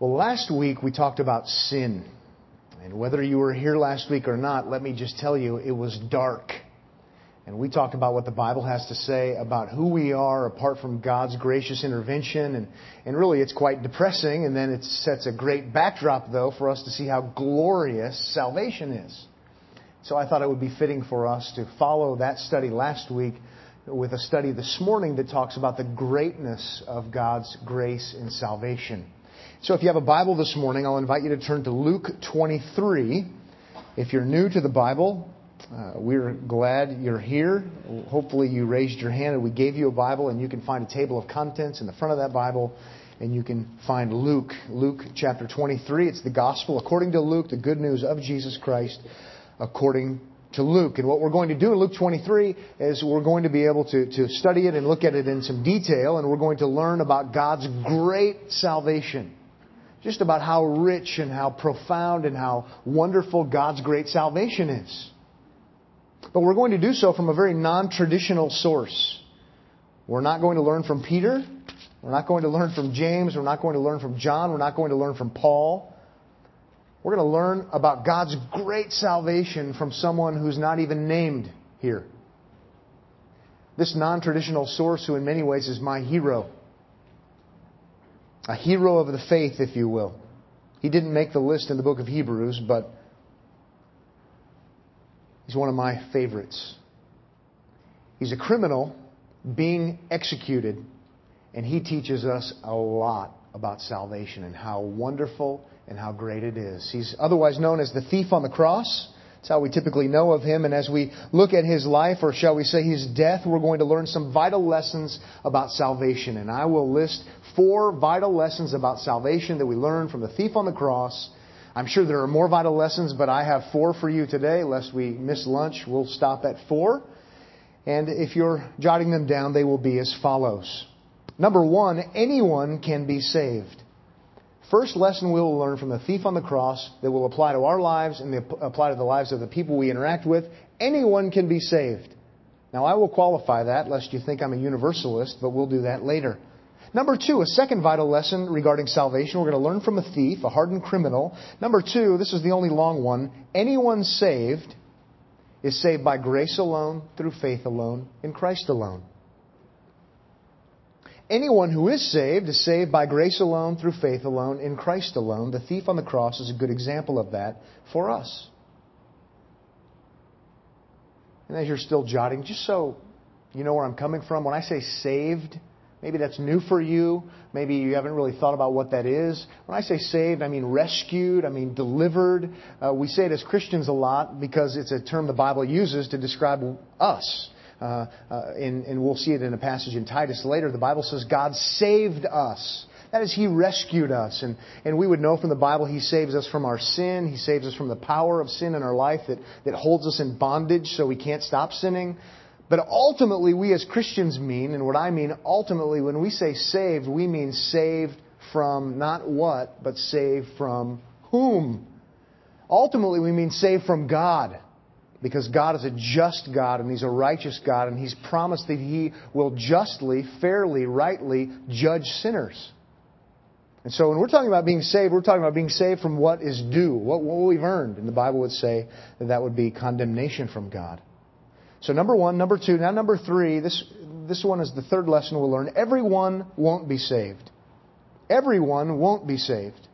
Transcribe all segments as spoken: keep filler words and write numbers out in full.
Well, last week we talked about sin. And whether you were here last week or not, let me just tell you, it was dark. And we talked about what the Bible has to say about who we are apart from God's gracious intervention. And, and really, it's quite depressing. And then it sets a great backdrop, though, for us to see how glorious salvation is. So I thought it would be fitting for us to follow that study last week with a study this morning that talks about the greatness of God's grace in salvation. So if you have a Bible this morning, I'll invite you to turn to Luke twenty-three. If you're new to the Bible, uh, we're glad you're here. Hopefully you raised your hand and we gave you a Bible, and you can find a table of contents in the front of that Bible, and you can find Luke, Luke chapter twenty-three. It's the gospel according to Luke, the good news of Jesus Christ according to to Luke. And what we're going to do in Luke twenty-three is we're going to be able to, to study it and look at it in some detail, and we're going to learn about God's great salvation. Just about how rich and how profound and how wonderful God's great salvation is. But we're going to do so from a very non-traditional source. We're not going to learn from Peter. We're not going to learn from James. We're not going to learn from John. We're not going to learn from Paul. We're going to learn about God's great salvation from someone who's not even named here. This non-traditional source, who in many ways is my hero. A hero of the faith, if you will. He didn't make the list in the book of Hebrews, but he's one of my favorites. He's a criminal being executed, and he teaches us a lot about salvation and how wonderful and how great it is. He's otherwise known as the thief on the cross. That's how we typically know of him. And as we look at his life, or shall we say his death, we're going to learn some vital lessons about salvation. And I will list four vital lessons about salvation that we learn from the thief on the cross. I'm sure there are more vital lessons, but I have four for you today. Lest we miss lunch, we'll stop at four. And if you're jotting them down, they will be as follows. Number one, anyone can be saved. First lesson we will learn from the thief on the cross that will apply to our lives and apply to the lives of the people we interact with. Anyone can be saved. Now, I will qualify that lest you think I'm a universalist, but we'll do that later. Number two, a second vital lesson regarding salvation we're going to learn from a thief, a hardened criminal. Number two, this is the only long one. Anyone saved is saved by grace alone, through faith alone, in Christ alone. Anyone who is saved is saved by grace alone, through faith alone, in Christ alone. The thief on the cross is a good example of that for us. And as you're still jotting, just so you know where I'm coming from, when I say saved, maybe that's new for you. Maybe you haven't really thought about what that is. When I say saved, I mean rescued. I mean delivered. Uh, we say it as Christians a lot because it's a term the Bible uses to describe us. Uh, uh, and, and we'll see it in a passage in Titus later. The Bible says God saved us. That is, He rescued us. And, and we would know from the Bible He saves us from our sin. He saves us from the power of sin in our life that, that holds us in bondage so we can't stop sinning. But ultimately, we as Christians mean, and what I mean ultimately, when we say saved, we mean saved from not what, but saved from whom. Ultimately, we mean saved from God. Because God is a just God, and He's a righteous God, and He's promised that He will justly, fairly, rightly judge sinners. And so when we're talking about being saved, we're talking about being saved from what is due, what, what we've earned. And the Bible would say that that would be condemnation from God. So number one, number two, now number three, this, this one is the third lesson we'll learn. Everyone won't be saved. Everyone won't be saved.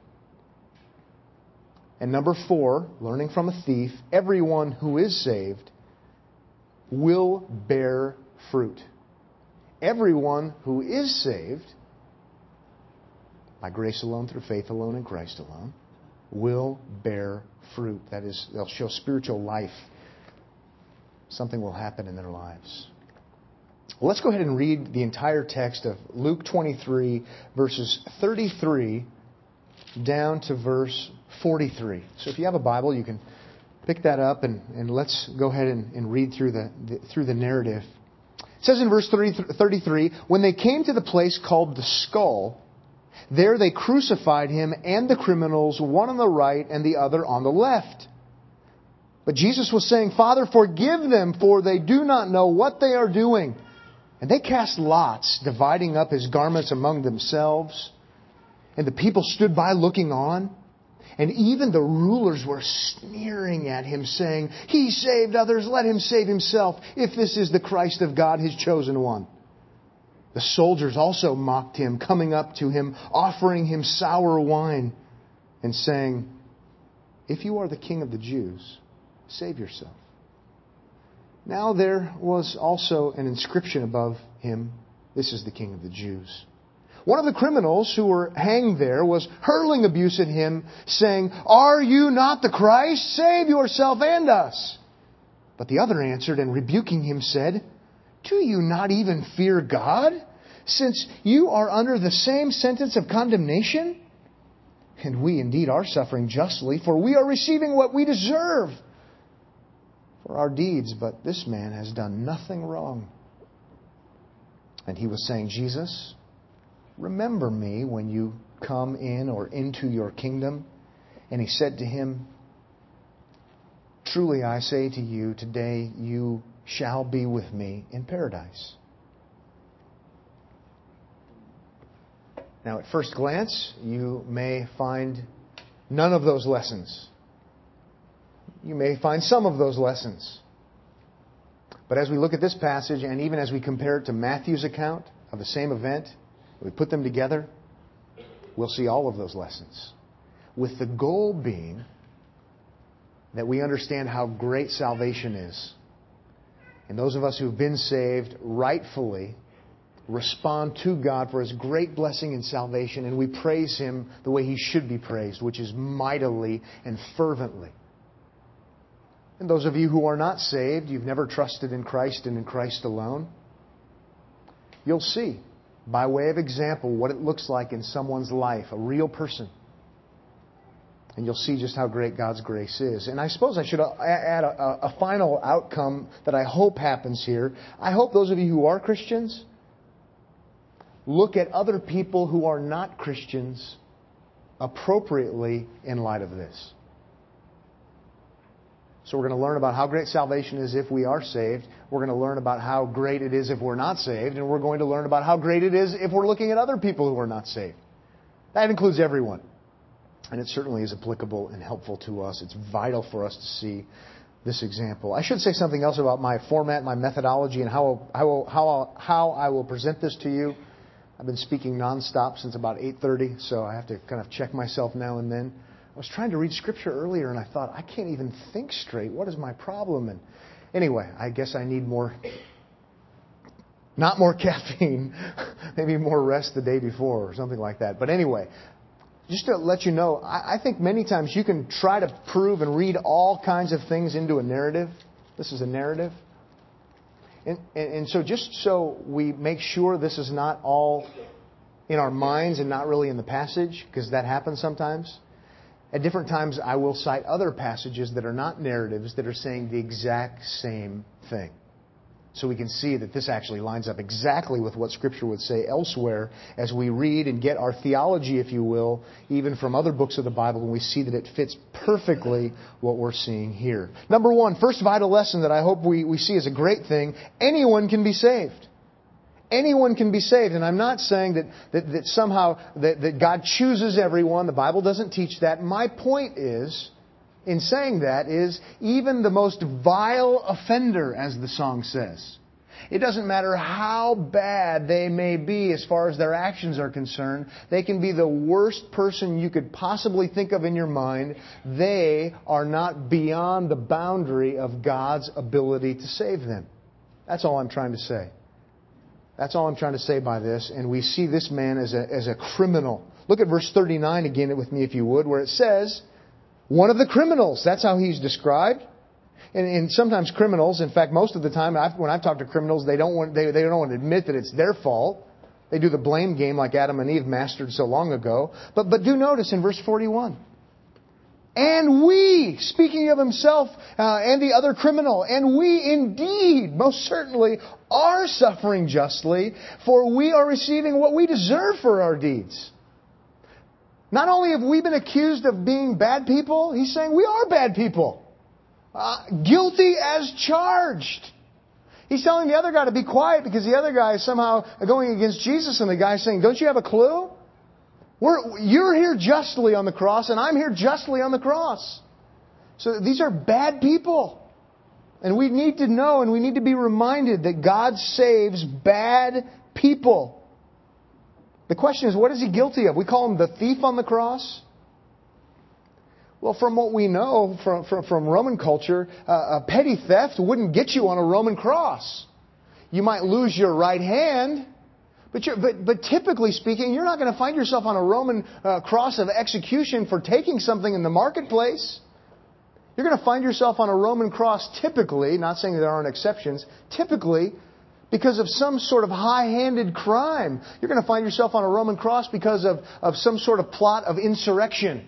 And number four, learning from a thief, everyone who is saved will bear fruit. Everyone who is saved, by grace alone, through faith alone, in Christ alone, will bear fruit. That is, they'll show spiritual life. Something will happen in their lives. Well, let's go ahead and read the entire text of Luke twenty-three, verses thirty-three down to verse forty-three. So if you have a Bible, you can pick that up, and, and let's go ahead and, and read through the, the through the narrative. It says in verse thirty-three, when they came to the place called the Skull, there they crucified Him and the criminals, one on the right and the other on the left. But Jesus was saying, Father, forgive them, for they do not know what they are doing. And they cast lots, dividing up His garments among themselves. And the people stood by looking on. And even the rulers were sneering at him, saying, "He saved others, let him save himself, if this is the Christ of God, His chosen one." The soldiers also mocked him, coming up to him, offering him sour wine, and saying, "If you are the King of the Jews, save yourself." Now there was also an inscription above him, "This is the King of the Jews." One of the criminals who were hanged there was hurling abuse at him, saying, "Are you not the Christ? Save yourself and us." But the other answered and rebuking him said, "Do you not even fear God, since you are under the same sentence of condemnation? And we indeed are suffering justly, for we are receiving what we deserve for our deeds, but this man has done nothing wrong." And he was saying, "Jesus, remember me when you come in or into your kingdom." And he said to him, "Truly I say to you, today you shall be with me in paradise." Now, at first glance, you may find none of those lessons. You may find some of those lessons. But as we look at this passage, and even as we compare it to Matthew's account of the same event, we put them together, we'll see all of those lessons, with the goal being that we understand how great salvation is. And those of us who've been saved rightfully respond to God for His great blessing and salvation, and we praise Him the way He should be praised, which is mightily and fervently. And those of you who are not saved, you've never trusted in Christ and in Christ alone, you'll see by way of example what it looks like in someone's life, a real person. And you'll see just how great God's grace is. And I suppose I should add a, a final outcome that I hope happens here. I hope those of you who are Christians look at other people who are not Christians appropriately in light of this. So we're going to learn about how great salvation is if we are saved. We're going to learn about how great it is if we're not saved. And we're going to learn about how great it is if we're looking at other people who are not saved. That includes everyone. And it certainly is applicable and helpful to us. It's vital for us to see this example. I should say something else about my format, my methodology, and how, how, how, how I will present this to you. I've been speaking nonstop since about eight thirty, so I have to kind of check myself now and then. I was trying to read Scripture earlier, and I thought, I can't even think straight. What is my problem? And anyway, I guess I need more, not more caffeine, maybe more rest the day before or something like that. But anyway, just to let you know, I think many times you can try to prove and read all kinds of things into a narrative. This is a narrative. And, and, and so just so we make sure this is not all in our minds and not really in the passage, because that happens sometimes. At different times, I will cite other passages that are not narratives that are saying the exact same thing. So we can see that this actually lines up exactly with what Scripture would say elsewhere as we read and get our theology, if you will, even from other books of the Bible, and we see that it fits perfectly what we're seeing here. Number one, first vital lesson that I hope we, we see is a great thing. Anyone can be saved. Anyone can be saved. And I'm not saying that, that, that somehow that, that God chooses everyone. The Bible doesn't teach that. My point is, in saying that, is even the most vile offender, as the song says. It doesn't matter how bad they may be as far as their actions are concerned. They can be the worst person you could possibly think of in your mind. They are not beyond the boundary of God's ability to save them. That's all I'm trying to say. That's all I'm trying to say by this. And we see this man as a, as a criminal. Look at verse thirty-nine again with me, if you would, where it says, one of the criminals. That's how he's described. And, and sometimes criminals, in fact, most of the time I've, when I've talked to criminals, they don't want, they, they don't want to admit that it's their fault. They do the blame game like Adam and Eve mastered so long ago. But, but do notice in verse forty-one. And we, speaking of himself uh, and the other criminal, and we indeed, most certainly, are suffering justly, for we are receiving what we deserve for our deeds. Not only have we been accused of being bad people, he's saying we are bad people. Uh, guilty as charged. He's telling the other guy to be quiet because the other guy is somehow going against Jesus, and the guy's saying, "Don't you have a clue?" We're, you're here justly on the cross, and I'm here justly on the cross. So these are bad people. And we need to know and we need to be reminded that God saves bad people. The question is, what is He guilty of? We call Him the thief on the cross. Well, from what we know from, from, from Roman culture, uh, a petty theft wouldn't get you on a Roman cross. You might lose your right hand, but, you're, but, but typically speaking, you're not going to find yourself on a Roman uh, cross of execution for taking something in the marketplace. You're going to find yourself on a Roman cross typically, not saying that there aren't exceptions, typically because of some sort of high-handed crime. You're going to find yourself on a Roman cross because of, of some sort of plot of insurrection,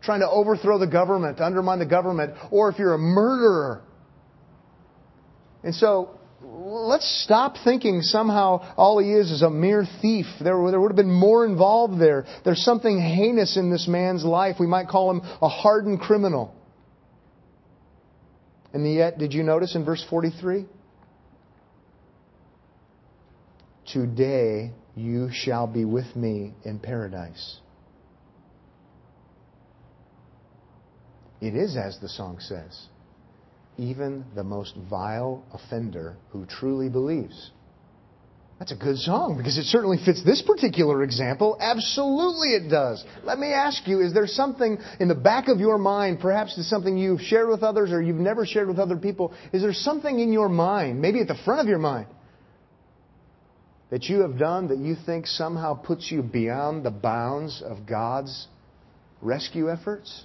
trying to overthrow the government, to undermine the government, or if you're a murderer. And so, let's stop thinking somehow all he is is a mere thief. There, there would have been more involved there. There's something heinous in this man's life. We might call him a hardened criminal. And yet, did you notice in verse forty-three? Today you shall be with me in paradise. It is as the song says. Even the most vile offender who truly believes. That's a good song because it certainly fits this particular example. Absolutely it does. Let me ask you, is there something in the back of your mind, perhaps it's something you've shared with others or you've never shared with other people, is there something in your mind, maybe at the front of your mind, that you have done that you think somehow puts you beyond the bounds of God's rescue efforts?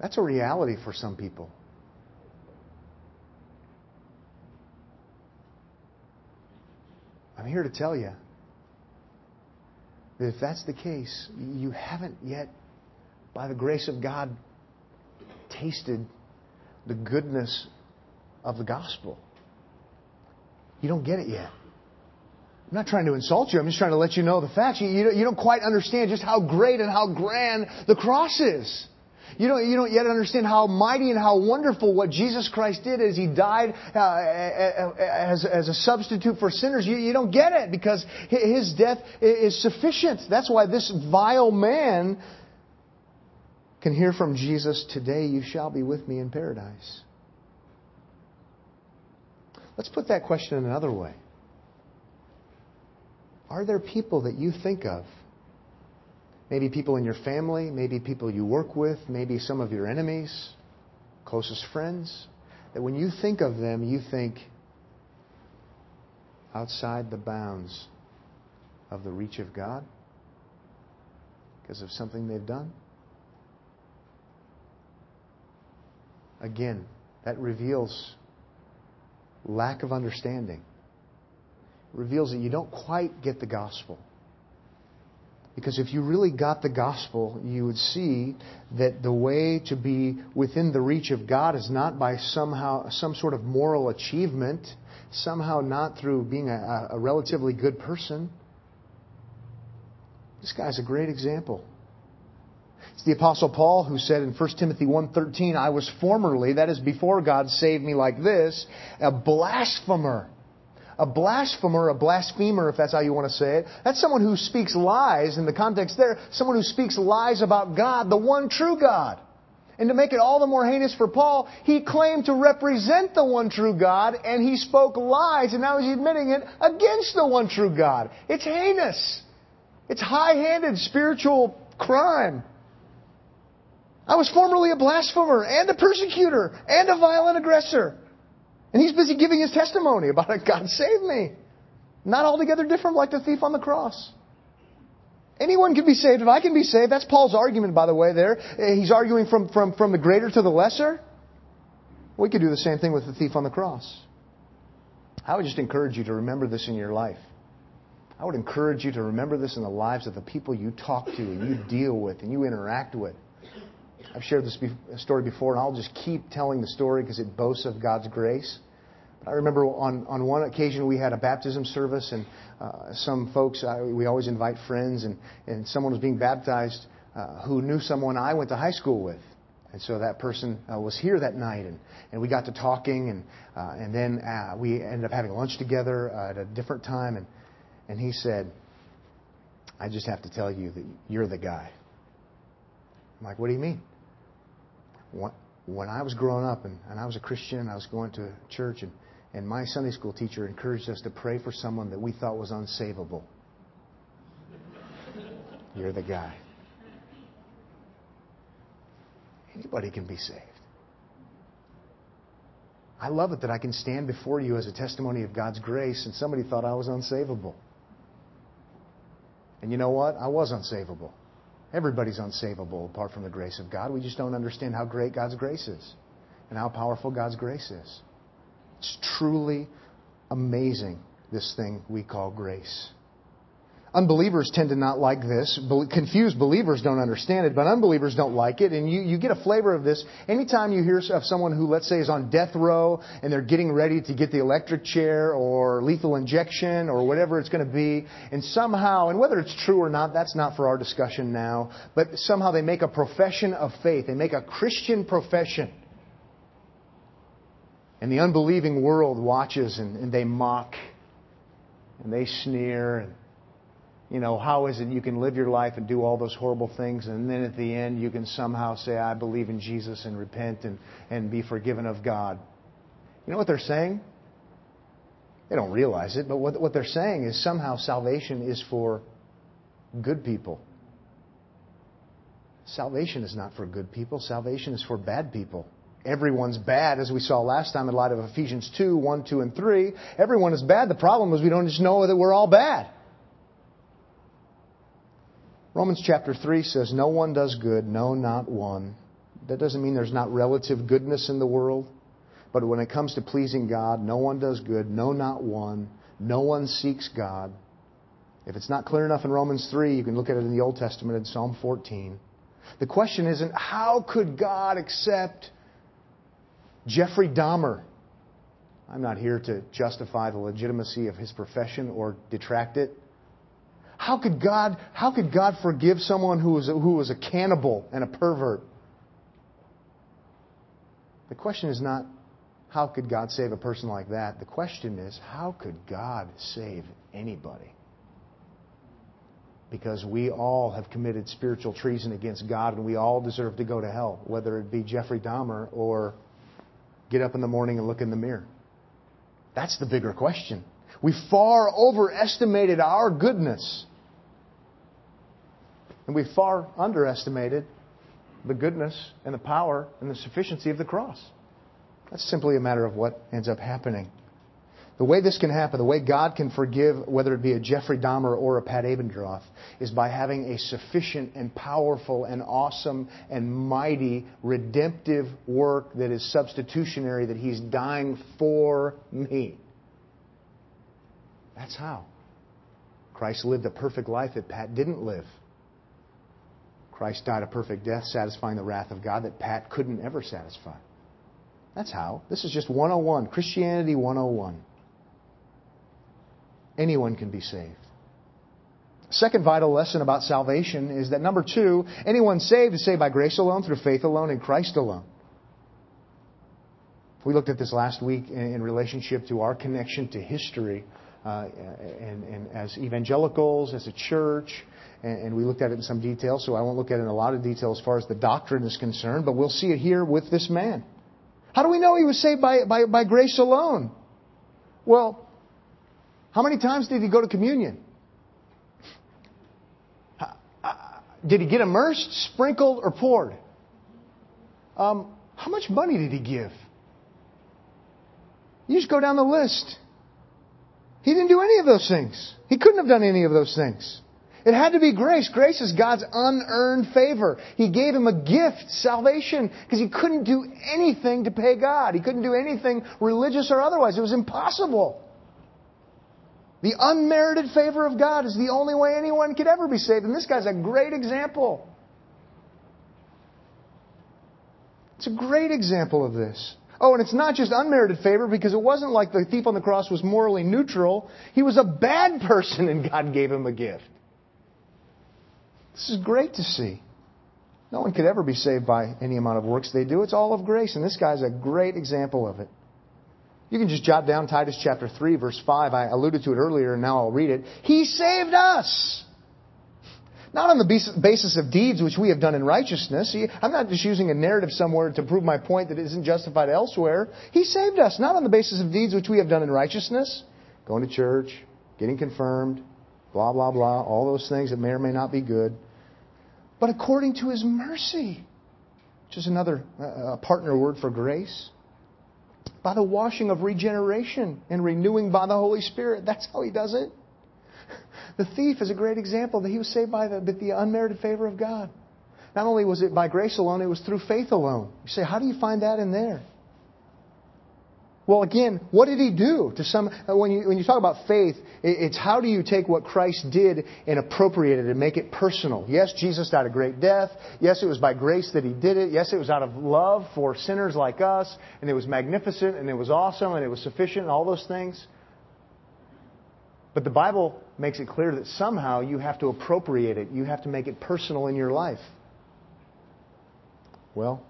That's a reality for some people. I'm here to tell you that if that's the case, you haven't yet, by the grace of God, tasted the goodness of the gospel. You don't get it yet. I'm not trying to insult you. I'm just trying to let you know the facts. You don't quite understand just how great and how grand the cross is. You don't, you don't yet understand how mighty and how wonderful what Jesus Christ did is. He died uh, as, as a substitute for sinners. You, you don't get it because His death is sufficient. That's why this vile man can hear from Jesus, today you shall be with me in paradise. Let's put that question in another way. Are there people that you think of? Maybe people in your family, maybe people you work with, maybe some of your enemies, closest friends, that when you think of them, you think outside the bounds of the reach of God because of something they've done? Again, that reveals lack of understanding. It reveals that you don't quite get the gospel. Because if you really got the gospel, you would see that the way to be within the reach of God is not by somehow some sort of moral achievement, somehow not through being a, a relatively good person. This guy's a great example. It's the Apostle Paul who said in First Timothy one thirteen, I was formerly, that is before God saved me like this, a blasphemer. A blasphemer, a blasphemer, if that's how you want to say it. That's someone who speaks lies in the context there. Someone who speaks lies about God, the one true God. And to make it all the more heinous for Paul, he claimed to represent the one true God, and he spoke lies, and now he's admitting it, against the one true God. It's heinous. It's high-handed spiritual crime. I was formerly a blasphemer, and a persecutor, and a violent aggressor. And he's busy giving his testimony about it. God save me. Not altogether different like the thief on the cross. Anyone can be saved. If I can be saved, that's Paul's argument, by the way, there. He's arguing from, from, from the greater to the lesser. We could do the same thing with the thief on the cross. I would just encourage you to remember this in your life. I would encourage you to remember this in the lives of the people you talk to and you deal with and you interact with. I've shared this story before, and I'll just keep telling the story because it boasts of God's grace. I remember on, on one occasion we had a baptism service, and uh, some folks, I, we always invite friends, and, and someone was being baptized uh, who knew someone I went to high school with. And so that person uh, was here that night, and, and we got to talking, and, uh, and then uh, we ended up having lunch together uh, at a different time, and, and he said, I just have to tell you that you're the guy. I'm like, what do you mean? When I was growing up and, and I was a Christian and I was going to church and, and my Sunday school teacher encouraged us to pray for someone that we thought was unsavable. You're the guy. Anybody can be saved. I love it that I can stand before you as a testimony of God's grace and somebody thought I was unsavable. And you know what? I was unsavable. Everybody's unsavable apart from the grace of God. We just don't understand how great God's grace is and how powerful God's grace is. It's truly amazing, this thing we call grace. Unbelievers tend to not like this. Confused believers don't understand it, but unbelievers don't like it. And you, you get a flavor of this. Anytime you hear of someone who, let's say, is on death row and they're getting ready to get the electric chair or lethal injection or whatever it's going to be, and somehow, and whether it's true or not, that's not for our discussion now, but somehow they make a profession of faith. They make a Christian profession. And the unbelieving world watches and, and they mock and they sneer and, you know, how is it you can live your life and do all those horrible things and then at the end you can somehow say, I believe in Jesus and repent and, and be forgiven of God. You know what they're saying? They don't realize it, but what, what they're saying is somehow salvation is for good people. Salvation is not for good people. Salvation is for bad people. Everyone's bad, as we saw last time in light of Ephesians two, one, two, and three. Everyone is bad. The problem is we don't just know that we're all bad. Romans chapter three says, no one does good, no, not one. That doesn't mean there's not relative goodness in the world. But when it comes to pleasing God, no one does good, no, not one. No one seeks God. If it's not clear enough in Romans three, you can look at it in the Old Testament in Psalm fourteen. The question isn't, how could God accept Jeffrey Dahmer? I'm not here to justify the legitimacy of his profession or detract it. How could God, how could God forgive someone who was, a, who was a cannibal and a pervert? The question is not, how could God save a person like that? The question is, how could God save anybody? Because we all have committed spiritual treason against God and we all deserve to go to hell, whether it be Jeffrey Dahmer or get up in the morning and look in the mirror. That's the bigger question. We far overestimated our goodness. And we far underestimated the goodness and the power and the sufficiency of the cross. That's simply a matter of what ends up happening. The way this can happen, the way God can forgive, whether it be a Jeffrey Dahmer or a Pat Abendroth, is by having a sufficient and powerful and awesome and mighty redemptive work that is substitutionary, that He's dying for me. That's how. Christ lived a perfect life that Pat didn't live. Christ died a perfect death, satisfying the wrath of God that Pat couldn't ever satisfy. That's how. This is just one oh one. Christianity one oh one. Anyone can be saved. Second vital lesson about salvation is that, number two, anyone saved is saved by grace alone, through faith alone, in Christ alone. We looked at this last week in relationship to our connection to history. Uh, and, and as evangelicals, as a church, and, and we looked at it in some detail, so I won't look at it in a lot of detail as far as the doctrine is concerned, but we'll see it here with this man. How do we know he was saved by, by, by grace alone? Well, how many times did he go to communion? Did he get immersed, sprinkled, or poured? Um, how much money did he give? You just go down the list. He didn't do any of those things. He couldn't have done any of those things. It had to be grace. Grace is God's unearned favor. He gave him a gift, salvation, because he couldn't do anything to pay God. He couldn't do anything religious or otherwise. It was impossible. The unmerited favor of God is the only way anyone could ever be saved. And this guy's a great example. It's a great example of this. Oh, and it's not just unmerited favor, because it wasn't like the thief on the cross was morally neutral. He was a bad person and God gave him a gift. This is great to see. No one could ever be saved by any amount of works they do. It's all of grace, and this guy's a great example of it. You can just jot down Titus chapter three, verse five. I alluded to it earlier, and now I'll read it. He saved us not on the basis of deeds which we have done in righteousness. See, I'm not just using a narrative somewhere to prove my point that it isn't justified elsewhere. He saved us, not on the basis of deeds which we have done in righteousness. Going to church, getting confirmed, blah, blah, blah, all those things that may or may not be good. But according to His mercy, which is another uh, partner word for grace, by the washing of regeneration and renewing by the Holy Spirit. That's how He does it. The thief is a great example that he was saved by the, the unmerited favor of God. Not only was it by grace alone, it was through faith alone. You say, how do you find that in there? Well, again, what did he do? To some, when you when you talk about faith, it's how do you take what Christ did and appropriate it and make it personal? Yes, Jesus died a great death. Yes, it was by grace that He did it. Yes, it was out of love for sinners like us. And it was magnificent and it was awesome and it was sufficient and all those things. But the Bible makes it clear that somehow you have to appropriate it. You have to make it personal in your life. Well,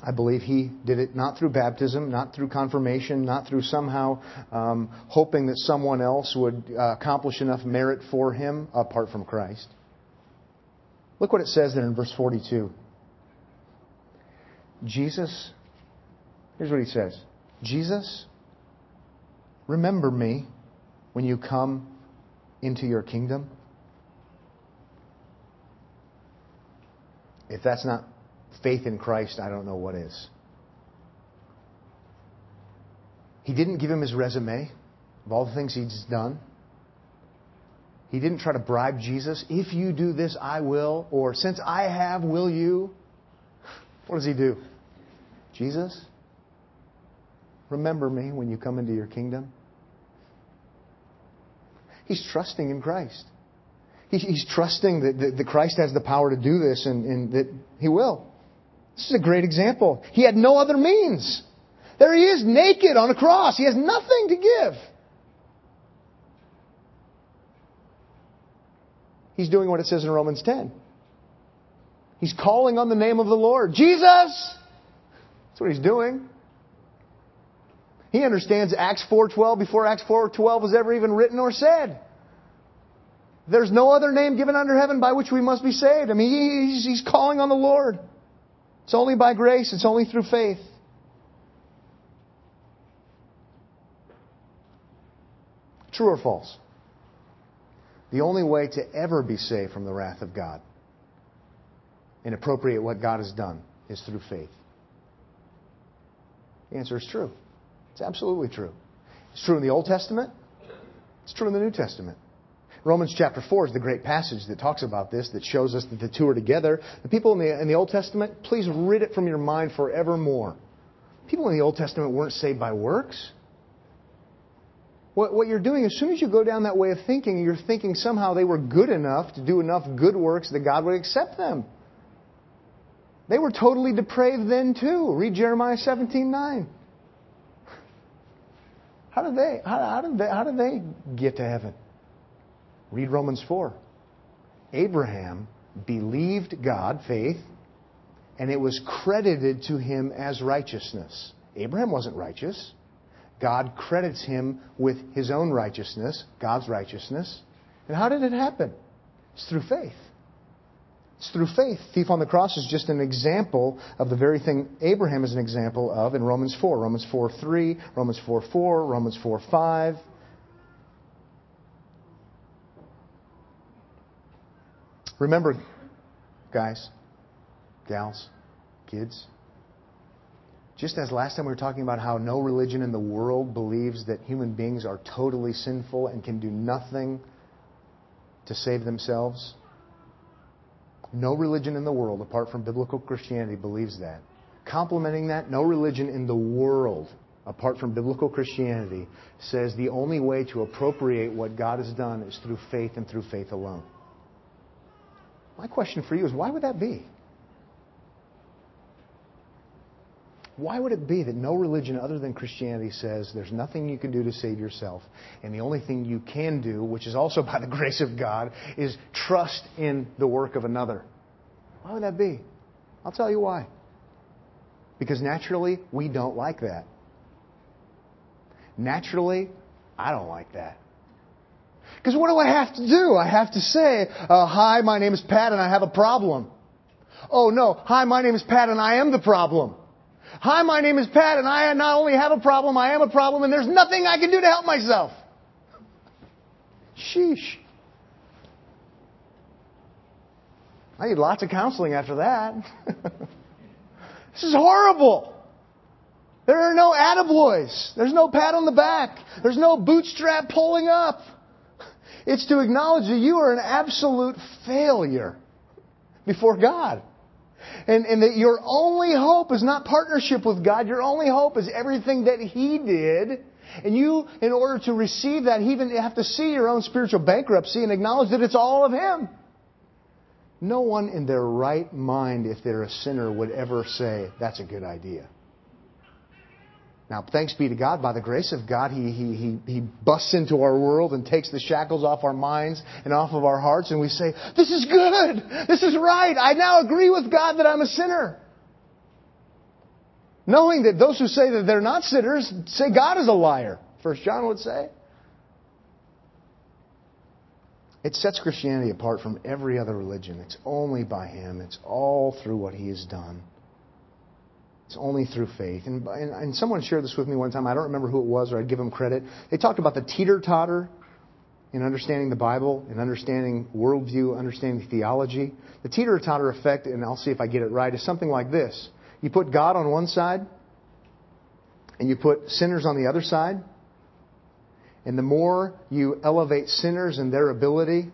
I believe He did it not through baptism, not through confirmation, not through somehow um, hoping that someone else would uh, accomplish enough merit for Him apart from Christ. Look what it says there in verse forty-two. Jesus, here's what He says. Jesus, remember me when you come into your kingdom. If that's not faith in Christ, I don't know what is. He didn't give Him His resume of all the things He's done. He didn't try to bribe Jesus. If you do this, I will. Or since I have, will you? What does He do? Jesus, remember me when you come into your kingdom. He's trusting in Christ. He's trusting that, that Christ has the power to do this and, and that He will. This is a great example. He had no other means. There He is, naked on a cross. He has nothing to give. He's doing what it says in Romans ten. He's calling on the name of the Lord. Jesus! That's what He's doing. He understands Acts four twelve before Acts four twelve was ever even written or said. There's no other name given under heaven by which we must be saved. I mean, he's, he's calling on the Lord. It's only by grace. It's only through faith. True or false? The only way to ever be saved from the wrath of God and appropriate what God has done is through faith. The answer is true. It's absolutely true. It's true in the Old Testament. It's true in the New Testament. Romans chapter four is the great passage that talks about this, that shows us that the two are together. The people in the, in the Old Testament, please rid it from your mind forevermore. People in the Old Testament weren't saved by works. What, what you're doing, as soon as you go down that way of thinking, you're thinking somehow they were good enough to do enough good works that God would accept them. They were totally depraved then too. Read Jeremiah seventeen nine. How did they, how, how did they, how did they get to heaven? Read Romans four. Abraham believed God, faith, and it was credited to him as righteousness. Abraham wasn't righteous. God credits him with his own righteousness, God's righteousness. And how did it happen? It's through faith. It's through faith. Thief on the cross is just an example of the very thing Abraham is an example of in Romans four. Romans four three, Romans four four, Romans four five. Remember, guys, gals, kids, just as last time we were talking about how no religion in the world believes that human beings are totally sinful and can do nothing to save themselves, no religion in the world, apart from biblical Christianity, believes that. Complementing that, no religion in the world, apart from biblical Christianity, says the only way to appropriate what God has done is through faith and through faith alone. My question for you is, why would that be? Why would it be that no religion other than Christianity says there's nothing you can do to save yourself, and the only thing you can do, which is also by the grace of God, is trust in the work of another? Why would that be? I'll tell you why. Because naturally, we don't like that. Naturally, I don't like that. Because what do I have to do? I have to say, uh, hi, my name is Pat and I have a problem. Oh no, hi, my name is Pat and I am the problem. Hi, my name is Pat and I not only have a problem, I am a problem and there's nothing I can do to help myself. Sheesh. I need lots of counseling after that. This is horrible. There are no attaboys. There's no pat on the back. There's no bootstrap pulling up. It's to acknowledge that you are an absolute failure before God. And, and that your only hope is not partnership with God. Your only hope is everything that He did. And you, in order to receive that, even have to see your own spiritual bankruptcy and acknowledge that it's all of Him. No one in their right mind, if they're a sinner, would ever say, that's a good idea. Now, thanks be to God, by the grace of God, He, he, he, he busts into our world and takes the shackles off our minds and off of our hearts, and we say, this is good! This is right! I now agree with God that I'm a sinner. Knowing that those who say that they're not sinners say God is a liar, First John would say. It sets Christianity apart from every other religion. It's only by Him. It's all through what He has done. It's only through faith. And, and, and someone shared this with me one time. I don't remember who it was, or I'd give them credit. They talked about the teeter-totter in understanding the Bible, in understanding worldview, understanding theology. The teeter-totter effect, and I'll see if I get it right, is something like this. You put God on one side, and you put sinners on the other side. And the more you elevate sinners and their ability,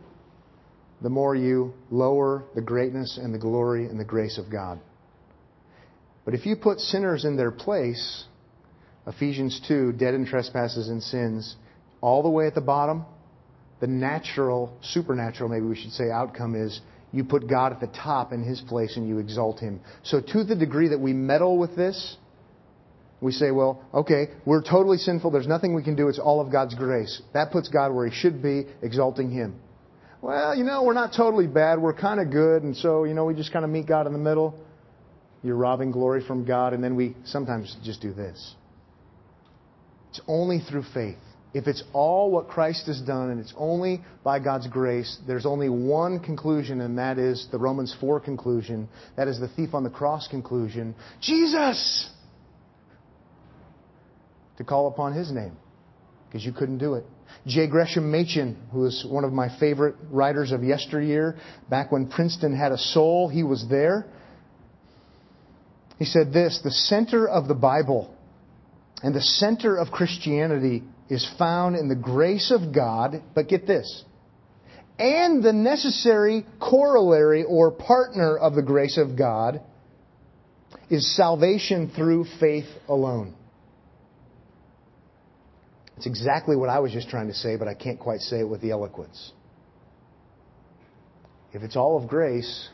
the more you lower the greatness and the glory and the grace of God. But if you put sinners in their place, Ephesians two, dead in trespasses and sins, all the way at the bottom, the natural, supernatural, maybe we should say, outcome is you put God at the top in His place and you exalt Him. So to the degree that we meddle with this, we say, well, okay, we're totally sinful. There's nothing we can do. It's all of God's grace. That puts God where He should be, exalting Him. Well, you know, we're not totally bad. We're kind of good. And so, you know, we just kind of meet God in the middle. You're robbing glory from God. And then we sometimes just do this. It's only through faith. If it's all what Christ has done and it's only by God's grace, there's only one conclusion, and that is the Romans four conclusion. That is the thief on the cross conclusion. Jesus! To call upon His name, because you couldn't do it. J. Gresham Machen, who is one of my favorite writers of yesteryear, back when Princeton had a soul, he was there. He said this, the center of the Bible and the center of Christianity is found in the grace of God, but get this, and the necessary corollary or partner of the grace of God is salvation through faith alone. It's exactly what I was just trying to say, but I can't quite say it with the eloquence. If it's all of grace,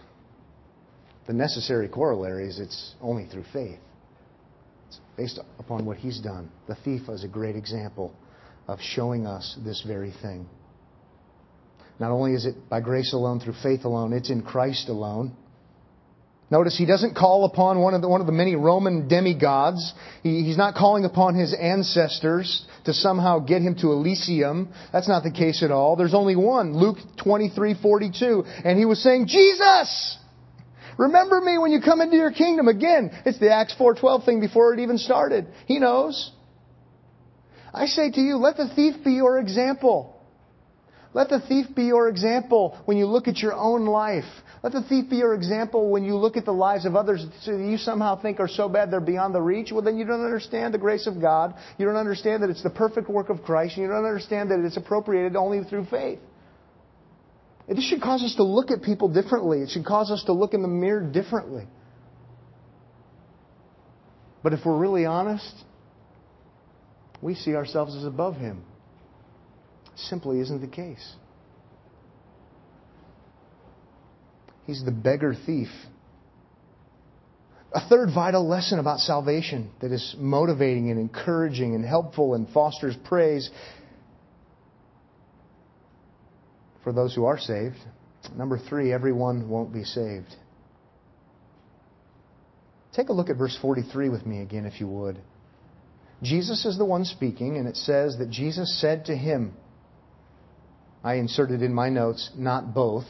the necessary corollary is it's only through faith. It's based upon what He's done. The thief is a great example of showing us this very thing. Not only is it by grace alone, through faith alone, it's in Christ alone. Notice he doesn't call upon one of the, one of the many Roman demigods. He, he's not calling upon his ancestors to somehow get him to Elysium. That's not the case at all. There's only one, Luke twenty-three forty-two. And he was saying, Jesus, remember me when you come into your kingdom. Again, it's the Acts four twelve thing before it even started. He knows. I say to you, let the thief be your example. Let the thief be your example when you look at your own life. Let the thief be your example when you look at the lives of others that you somehow think are so bad they're beyond the reach. Well, then you don't understand the grace of God. You don't understand that it's the perfect work of Christ. And you don't understand that it's appropriated only through faith. This should cause us to look at people differently. It should cause us to look in the mirror differently. But if we're really honest, we see ourselves as above Him. Simply isn't the case. He's the beggar thief. A third vital lesson about salvation that is motivating and encouraging and helpful and fosters praise for those who are saved. Number three, everyone won't be saved. Take a look at verse forty-three with me again, if you would. Jesus is the one speaking, and it says that Jesus said to him, I inserted in my notes, not both.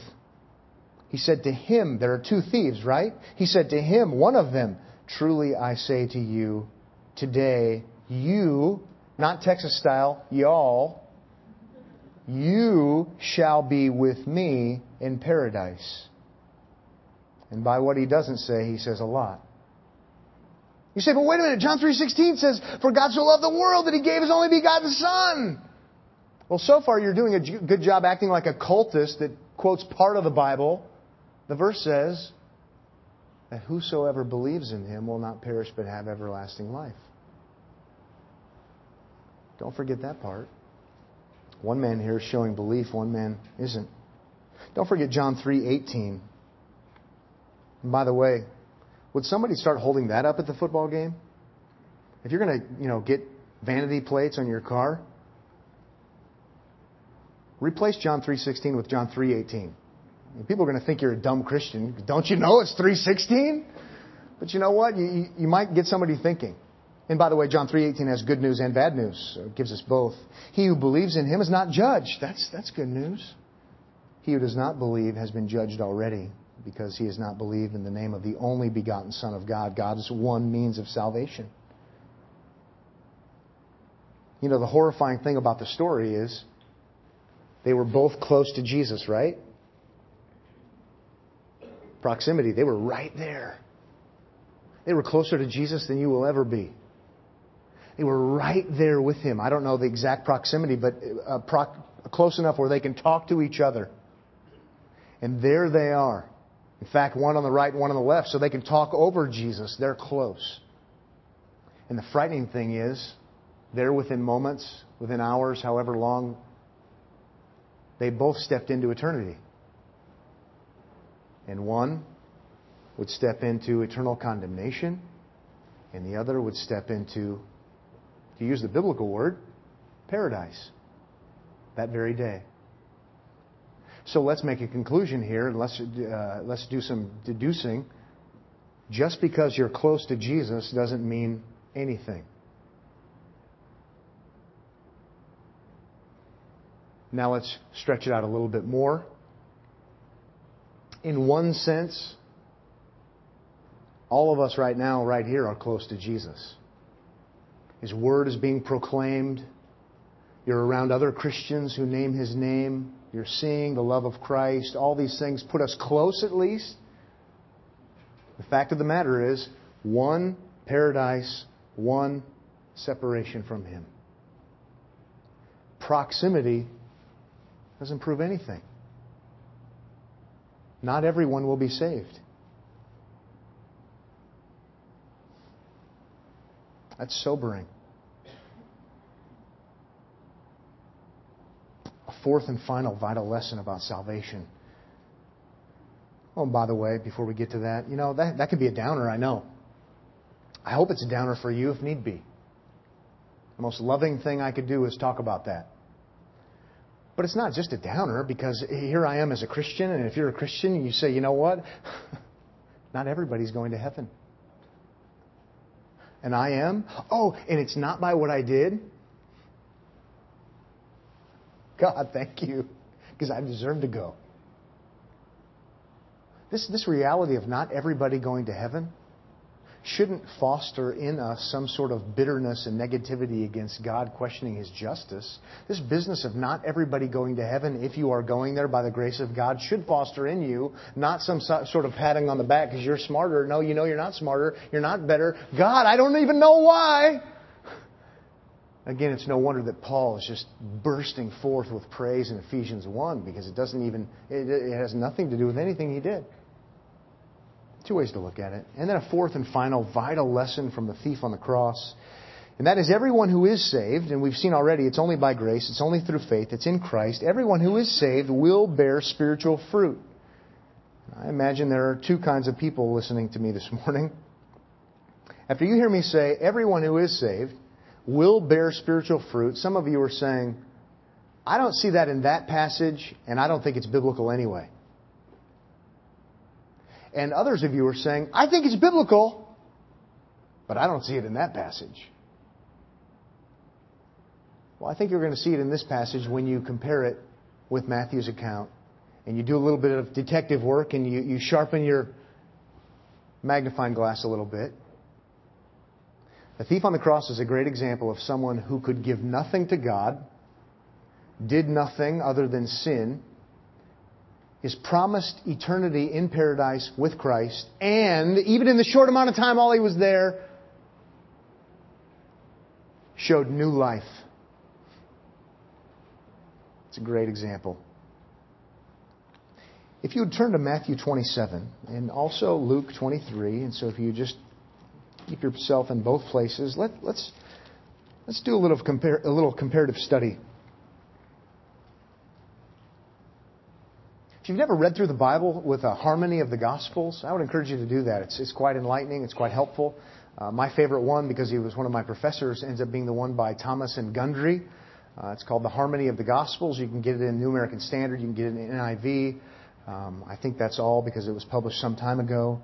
He said to him, there are two thieves, right? He said to him, one of them, truly I say to you, today you, not Texas style, y'all, you shall be with me in paradise. And by what he doesn't say, he says a lot. You say, but wait a minute, John three sixteen says, for God so loved the world that He gave His only begotten Son. Well, so far you're doing a good job acting like a cultist that quotes part of the Bible. The verse says that whosoever believes in Him will not perish but have everlasting life. Don't forget that part. One man here is showing belief, one man isn't. Don't forget John three eighteen. And by the way, would somebody start holding that up at the football game? If you're going to, you know, get vanity plates on your car, replace John three sixteen with John three eighteen. People are going to think you're a dumb Christian. Don't you know it's three sixteen? But you know what? You, you might get somebody thinking. And by the way, John three eighteen has good news and bad news. So it gives us both. He who believes in Him is not judged. That's, that's good news. He who does not believe has been judged already, because he has not believed in the name of the only begotten Son of God, God's one means of salvation. You know, the horrifying thing about the story is they were both close to Jesus, right? Proximity. They were right there. They were closer to Jesus than you will ever be. They were right there with Him. I don't know the exact proximity, but uh, proc- close enough where they can talk to each other. And there they are. In fact, one on the right and one on the left, so they can talk over Jesus. They're close. And the frightening thing is, they're within moments, within hours, however long, they both stepped into eternity. And one would step into eternal condemnation, and the other would step into, to use the biblical word, paradise, that very day. So let's make a conclusion here, and let's, uh, let's do some deducing. Just because you're close to Jesus doesn't mean anything. Now let's stretch it out a little bit more. In one sense, all of us right now, right here, are close to Jesus. His Word is being proclaimed. You're around other Christians who name His name. You're seeing the love of Christ. All these things put us close, at least. The fact of the matter is, one paradise, one separation from Him. Proximity doesn't prove anything. Not everyone will be saved. That's sobering. A fourth and final vital lesson about salvation. Oh, and by the way, before we get to that, you know, that, that could be a downer, I know. I hope it's a downer for you if need be. The most loving thing I could do is talk about that. But it's not just a downer, because here I am as a Christian, and if you're a Christian and you say, you know what? Not everybody's going to heaven. And I am? Oh, and it's not by what I did? God, thank you, because I deserve to go. This, this reality of not everybody going to heaven shouldn't foster in us some sort of bitterness and negativity against God, questioning His justice. This business of not everybody going to heaven, if you are going there by the grace of God, should foster in you not some sort of patting on the back because you're smarter. No, you know you're not smarter. You're not better. God, I don't even know why. Again, it's no wonder that Paul is just bursting forth with praise in Ephesians one, because it doesn't even, it, it has nothing to do with anything he did. Two ways to look at it. And then a fourth and final vital lesson from the thief on the cross. And that is, everyone who is saved, and we've seen already, it's only by grace, it's only through faith, it's in Christ. Everyone who is saved will bear spiritual fruit. I imagine there are two kinds of people listening to me this morning. After you hear me say, everyone who is saved will bear spiritual fruit, some of you are saying, I don't see that in that passage, and I don't think it's biblical anyway. And others of you are saying, I think it's biblical, but I don't see it in that passage. Well, I think you're going to see it in this passage when you compare it with Matthew's account, and you do a little bit of detective work, and you, you sharpen your magnifying glass a little bit. The thief on the cross is a great example of someone who could give nothing to God, did nothing other than sin, is promised eternity in paradise with Christ, and even in the short amount of time while he was there, showed new life. It's a great example. If you would turn to Matthew twenty-seven and also Luke twenty-three, and so if you just keep yourself in both places, let, let's let's do a little compare a little comparative study. If you've never read through the Bible with a harmony of the Gospels, I would encourage you to do that. It's, it's quite enlightening. It's quite helpful. Uh, my favorite one, because he was one of my professors, ends up being the one by Thomas and Gundry. Uh, it's called The Harmony of the Gospels. You can get it in New American Standard. You can get it in N I V. Um, I think that's all because it was published some time ago.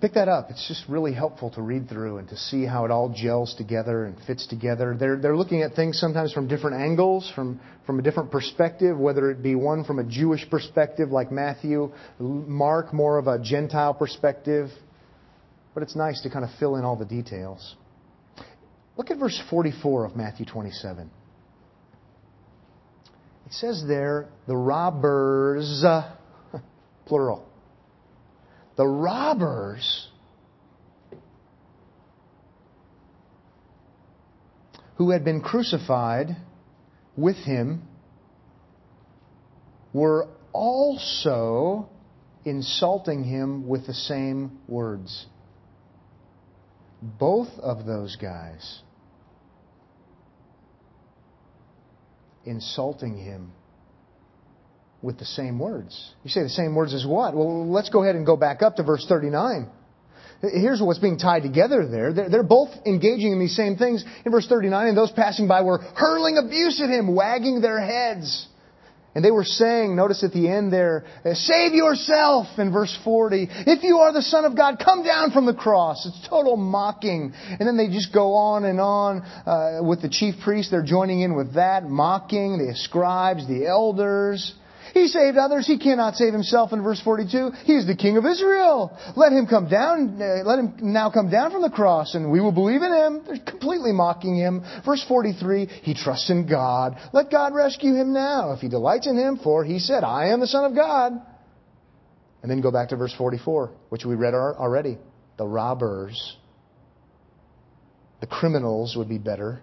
Pick that up. It's just really helpful to read through and to see how it all gels together and fits together. They're they're looking at things sometimes from different angles, from, from a different perspective, whether it be one from a Jewish perspective like Matthew, Mark more of a Gentile perspective. But it's nice to kind of fill in all the details. Look at verse forty-four of Matthew twenty-seven. It says there, the robbers, plural. The robbers who had been crucified with him were also insulting him with the same words. Both of those guys insulting him with the same words. You say the same words as what? Well, let's go ahead and go back up to verse thirty-nine. Here's what's being tied together there. They're, they're both engaging in these same things. In verse thirty-nine, and those passing by were hurling abuse at him, wagging their heads. And they were saying, notice at the end there, save yourself, in verse forty. If you are the Son of God, come down from the cross. It's total mocking. And then they just go on and on uh, with the chief priests. They're joining in with that, mocking the scribes, the elders. He saved others. He cannot save himself, in verse forty-two. He is the King of Israel. Let him come down. Uh, let him now come down from the cross, and we will believe in him. They're completely mocking him. Verse forty-three, he trusts in God. Let God rescue him now if he delights in him, for he said, I am the Son of God. And then go back to verse forty-four, which we read already. The robbers, the criminals would be better,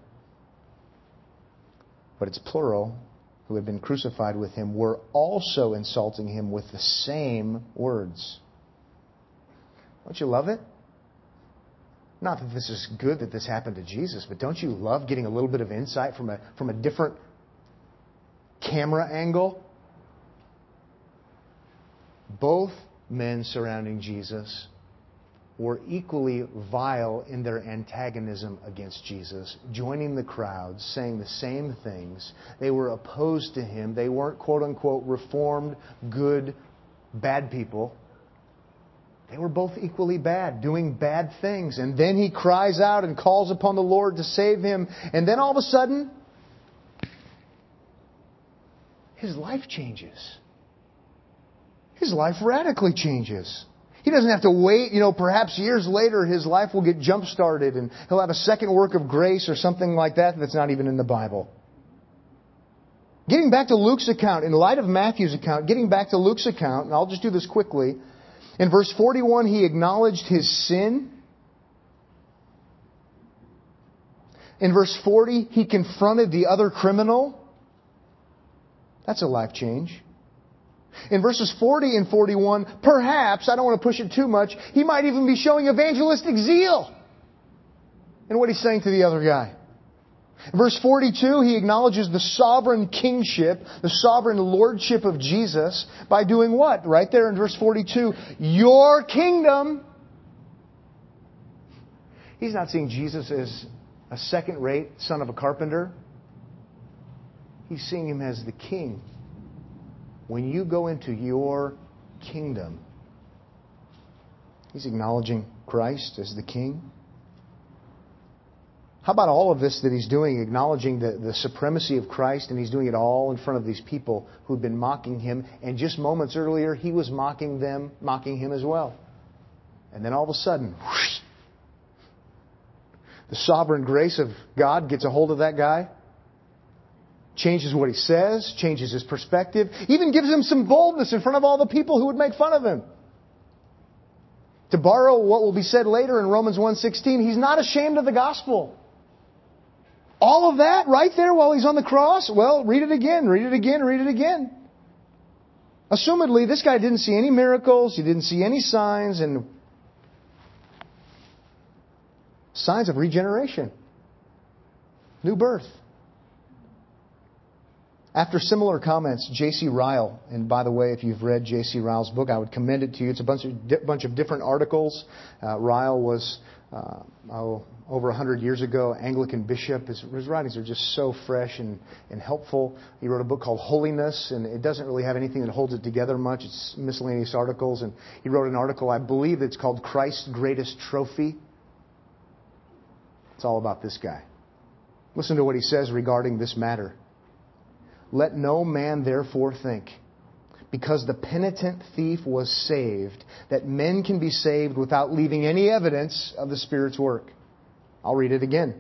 but it's plural. Who had been crucified with him were also insulting him with the same words. Don't you love it? Not that this is good that this happened to Jesus, but don't you love getting a little bit of insight from a from a different camera angle? Both men surrounding Jesus were equally vile in their antagonism against Jesus, joining the crowds, saying the same things. They were opposed to him. They weren't, quote unquote, reformed, good, bad people. They were both equally bad, doing bad things. And then he cries out and calls upon the Lord to save him. And then all of a sudden, his life changes. His life radically changes. He doesn't have to wait, you know, perhaps years later his life will get jump-started and he'll have a second work of grace or something like that that's not even in the Bible. Getting back to Luke's account, in light of Matthew's account, getting back to Luke's account, and I'll just do this quickly. In verse forty-one, he acknowledged his sin. In verse forty, he confronted the other criminal. That's a life change. In verses forty and forty-one, perhaps, I don't want to push it too much, he might even be showing evangelistic zeal in what he's saying to the other guy. In verse forty-two, he acknowledges the sovereign kingship, the sovereign lordship of Jesus by doing what? Right there in verse forty-two, your kingdom. He's not seeing Jesus as a second-rate son of a carpenter. He's seeing him as the king. When you go into your kingdom, he's acknowledging Christ as the King. How about all of this that he's doing, acknowledging the, the supremacy of Christ, and he's doing it all in front of these people who've been mocking him, and just moments earlier he was mocking them, mocking him as well. And then all of a sudden, whoosh, the sovereign grace of God gets a hold of that guy, changes what he says, changes his perspective, even gives him some boldness in front of all the people who would make fun of him. To borrow what will be said later in Romans one sixteen, he's not ashamed of the gospel. All of that right there while he's on the cross? Well, read it again, read it again, read it again. Assumedly, this guy didn't see any miracles, he didn't see any signs, and signs of regeneration. New birth. After similar comments, J C. Ryle, and by the way, if you've read J C. Ryle's book, I would commend it to you. It's a bunch of, di- bunch of different articles. Uh, Ryle was uh, oh, over one hundred years ago, Anglican bishop. His, his writings are just so fresh and, and helpful. He wrote a book called Holiness, and it doesn't really have anything that holds it together much. It's miscellaneous articles. And he wrote an article, I believe it's called Christ's Greatest Trophy. It's all about this guy. Listen to what he says regarding this matter. Let no man therefore think, because the penitent thief was saved, that men can be saved without leaving any evidence of the Spirit's work. I'll read it again.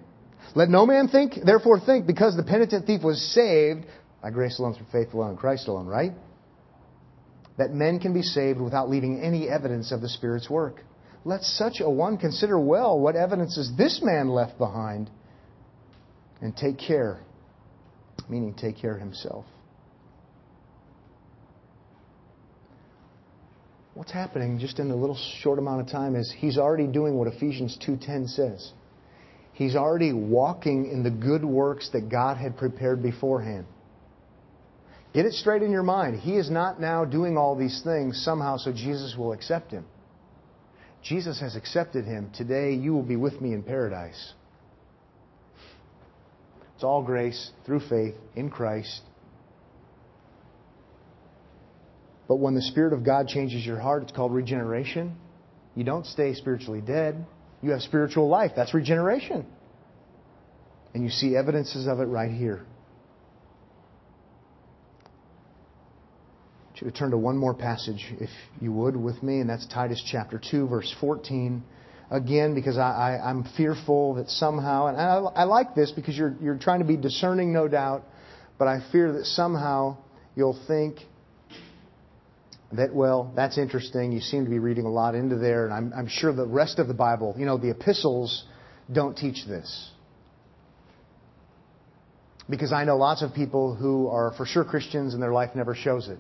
Let no man think, therefore think, because the penitent thief was saved, by grace alone, through faith alone, Christ alone, right? That men can be saved without leaving any evidence of the Spirit's work. Let such a one consider well what evidences this man left behind, and take care. Meaning, take care of himself. What's happening just in the little short amount of time is he's already doing what Ephesians two ten says. He's already walking in the good works that God had prepared beforehand. Get it straight in your mind. He is not now doing all these things somehow so Jesus will accept him. Jesus has accepted him. Today you will be with me in paradise. It's all grace through faith in Christ. But when the Spirit of God changes your heart, it's called regeneration. You don't stay spiritually dead. You have spiritual life. That's regeneration. And you see evidences of it right here. I want you to turn to one more passage, if you would, with me, and that's Titus chapter two, verse fourteen. Again, because I, I, I'm fearful that somehow, and I, I like this because you're, you're trying to be discerning, no doubt, but I fear that somehow you'll think that, well, that's interesting. You seem to be reading a lot into there, and I'm, I'm sure the rest of the Bible, you know, the epistles don't teach this. Because I know lots of people who are for sure Christians and their life never shows it.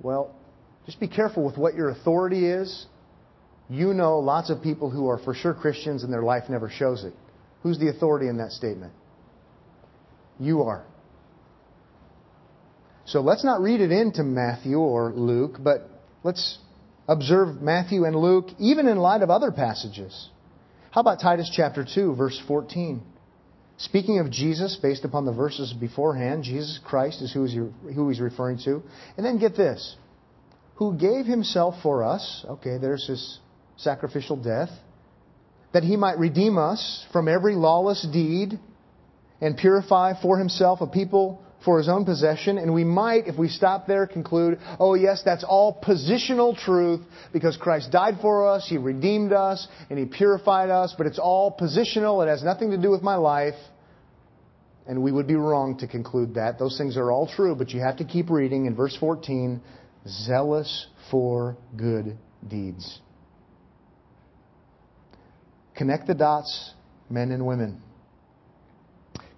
Well, just be careful with what your authority is. You know lots of people who are for sure Christians and their life never shows it. Who's the authority in that statement? You are. So let's not read it into Matthew or Luke, but let's observe Matthew and Luke even in light of other passages. How about Titus chapter two, verse fourteen? Speaking of Jesus, based upon the verses beforehand, Jesus Christ is who he's referring to. And then get this. Who gave himself for us. Okay, there's his sacrificial death, that he might redeem us from every lawless deed and purify for himself a people for his own possession. And we might, if we stop there, conclude, oh yes, that's all positional truth because Christ died for us, he redeemed us, and he purified us, but it's all positional, it has nothing to do with my life. And we would be wrong to conclude that. Those things are all true, but you have to keep reading in verse fourteen, zealous for good deeds. Connect the dots, men and women.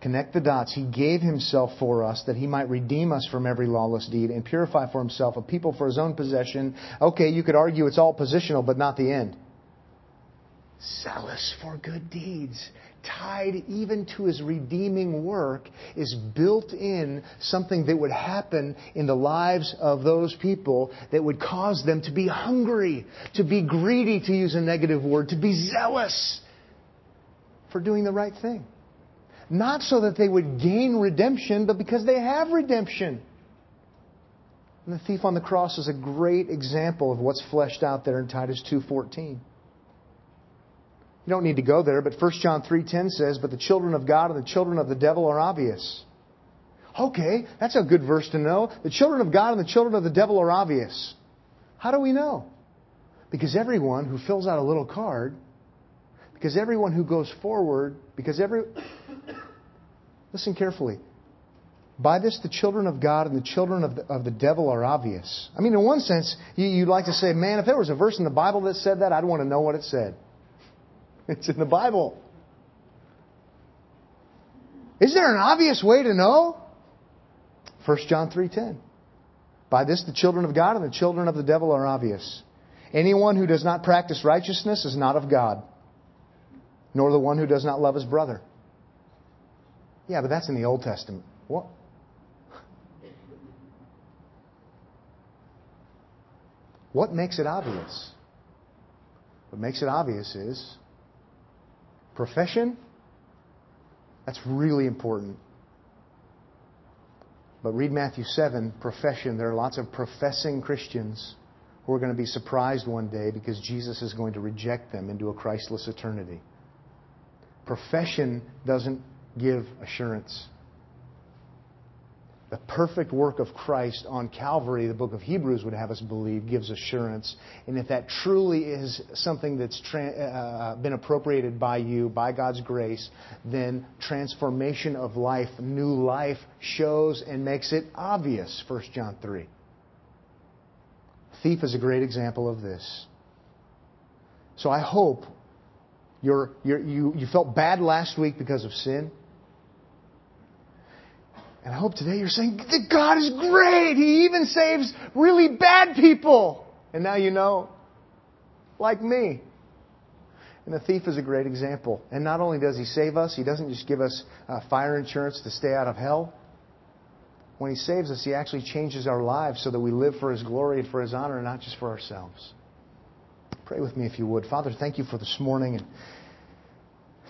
Connect the dots. He gave himself for us that he might redeem us from every lawless deed and purify for himself a people for his own possession. Okay, you could argue it's all positional, but not the end. Zealous for good deeds, tied even to his redeeming work, is built in something that would happen in the lives of those people that would cause them to be hungry, to be greedy, to use a negative word, to be zealous for doing the right thing. Not so that they would gain redemption, but because they have redemption. And the thief on the cross is a great example of what's fleshed out there in Titus two fourteen. You don't need to go there, but First John three ten says, "But the children of God and the children of the devil are obvious." Okay, that's a good verse to know. The children of God and the children of the devil are obvious. How do we know? Because everyone who fills out a little card, because everyone who goes forward, because every... Listen carefully. By this, the children of God and the children of the, of the devil are obvious. I mean, in one sense, you, you'd like to say, man, if there was a verse in the Bible that said that, I'd want to know what it said. It's in the Bible. Is there an obvious way to know? First John three ten. By this, the children of God and the children of the devil are obvious. Anyone who does not practice righteousness is not of God, nor the one who does not love his brother. Yeah, but that's in the Old Testament. What? What makes it obvious? What makes it obvious is profession. That's really important. But read Matthew seven, profession. There are lots of professing Christians who are going to be surprised one day because Jesus is going to reject them into a Christless eternity. Profession doesn't give assurance. The perfect work of Christ on Calvary, the book of Hebrews would have us believe, gives assurance. And if that truly is something that's tra- uh, been appropriated by you, by God's grace, then transformation of life, new life, shows and makes it obvious, First John three. Thief is a great example of this. So I hope you're, you're, you, you felt bad last week because of sin. And I hope today you're saying, God is great. He even saves really bad people. And now you know, like me. And the thief is a great example. And not only does he save us, he doesn't just give us uh, fire insurance to stay out of hell. When he saves us, he actually changes our lives so that we live for his glory and for his honor and not just for ourselves. Pray with me if you would. Father, thank you for this morning. And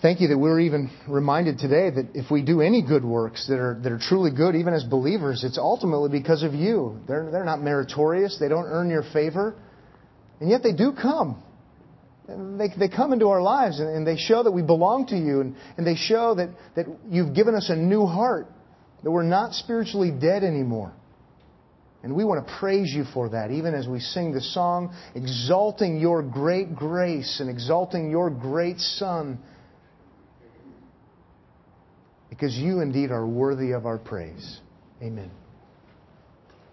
thank you that we're even reminded today that if we do any good works that are that are truly good, even as believers, it's ultimately because of you. They're, they're not meritorious. They don't earn your favor. And yet they do come. They, they come into our lives and, and they show that we belong to you. And, and they show that, that you've given us a new heart, that we're not spiritually dead anymore. And we want to praise you for that, even as we sing the song, exalting your great grace and exalting your great Son. Because you indeed are worthy of our praise. Amen.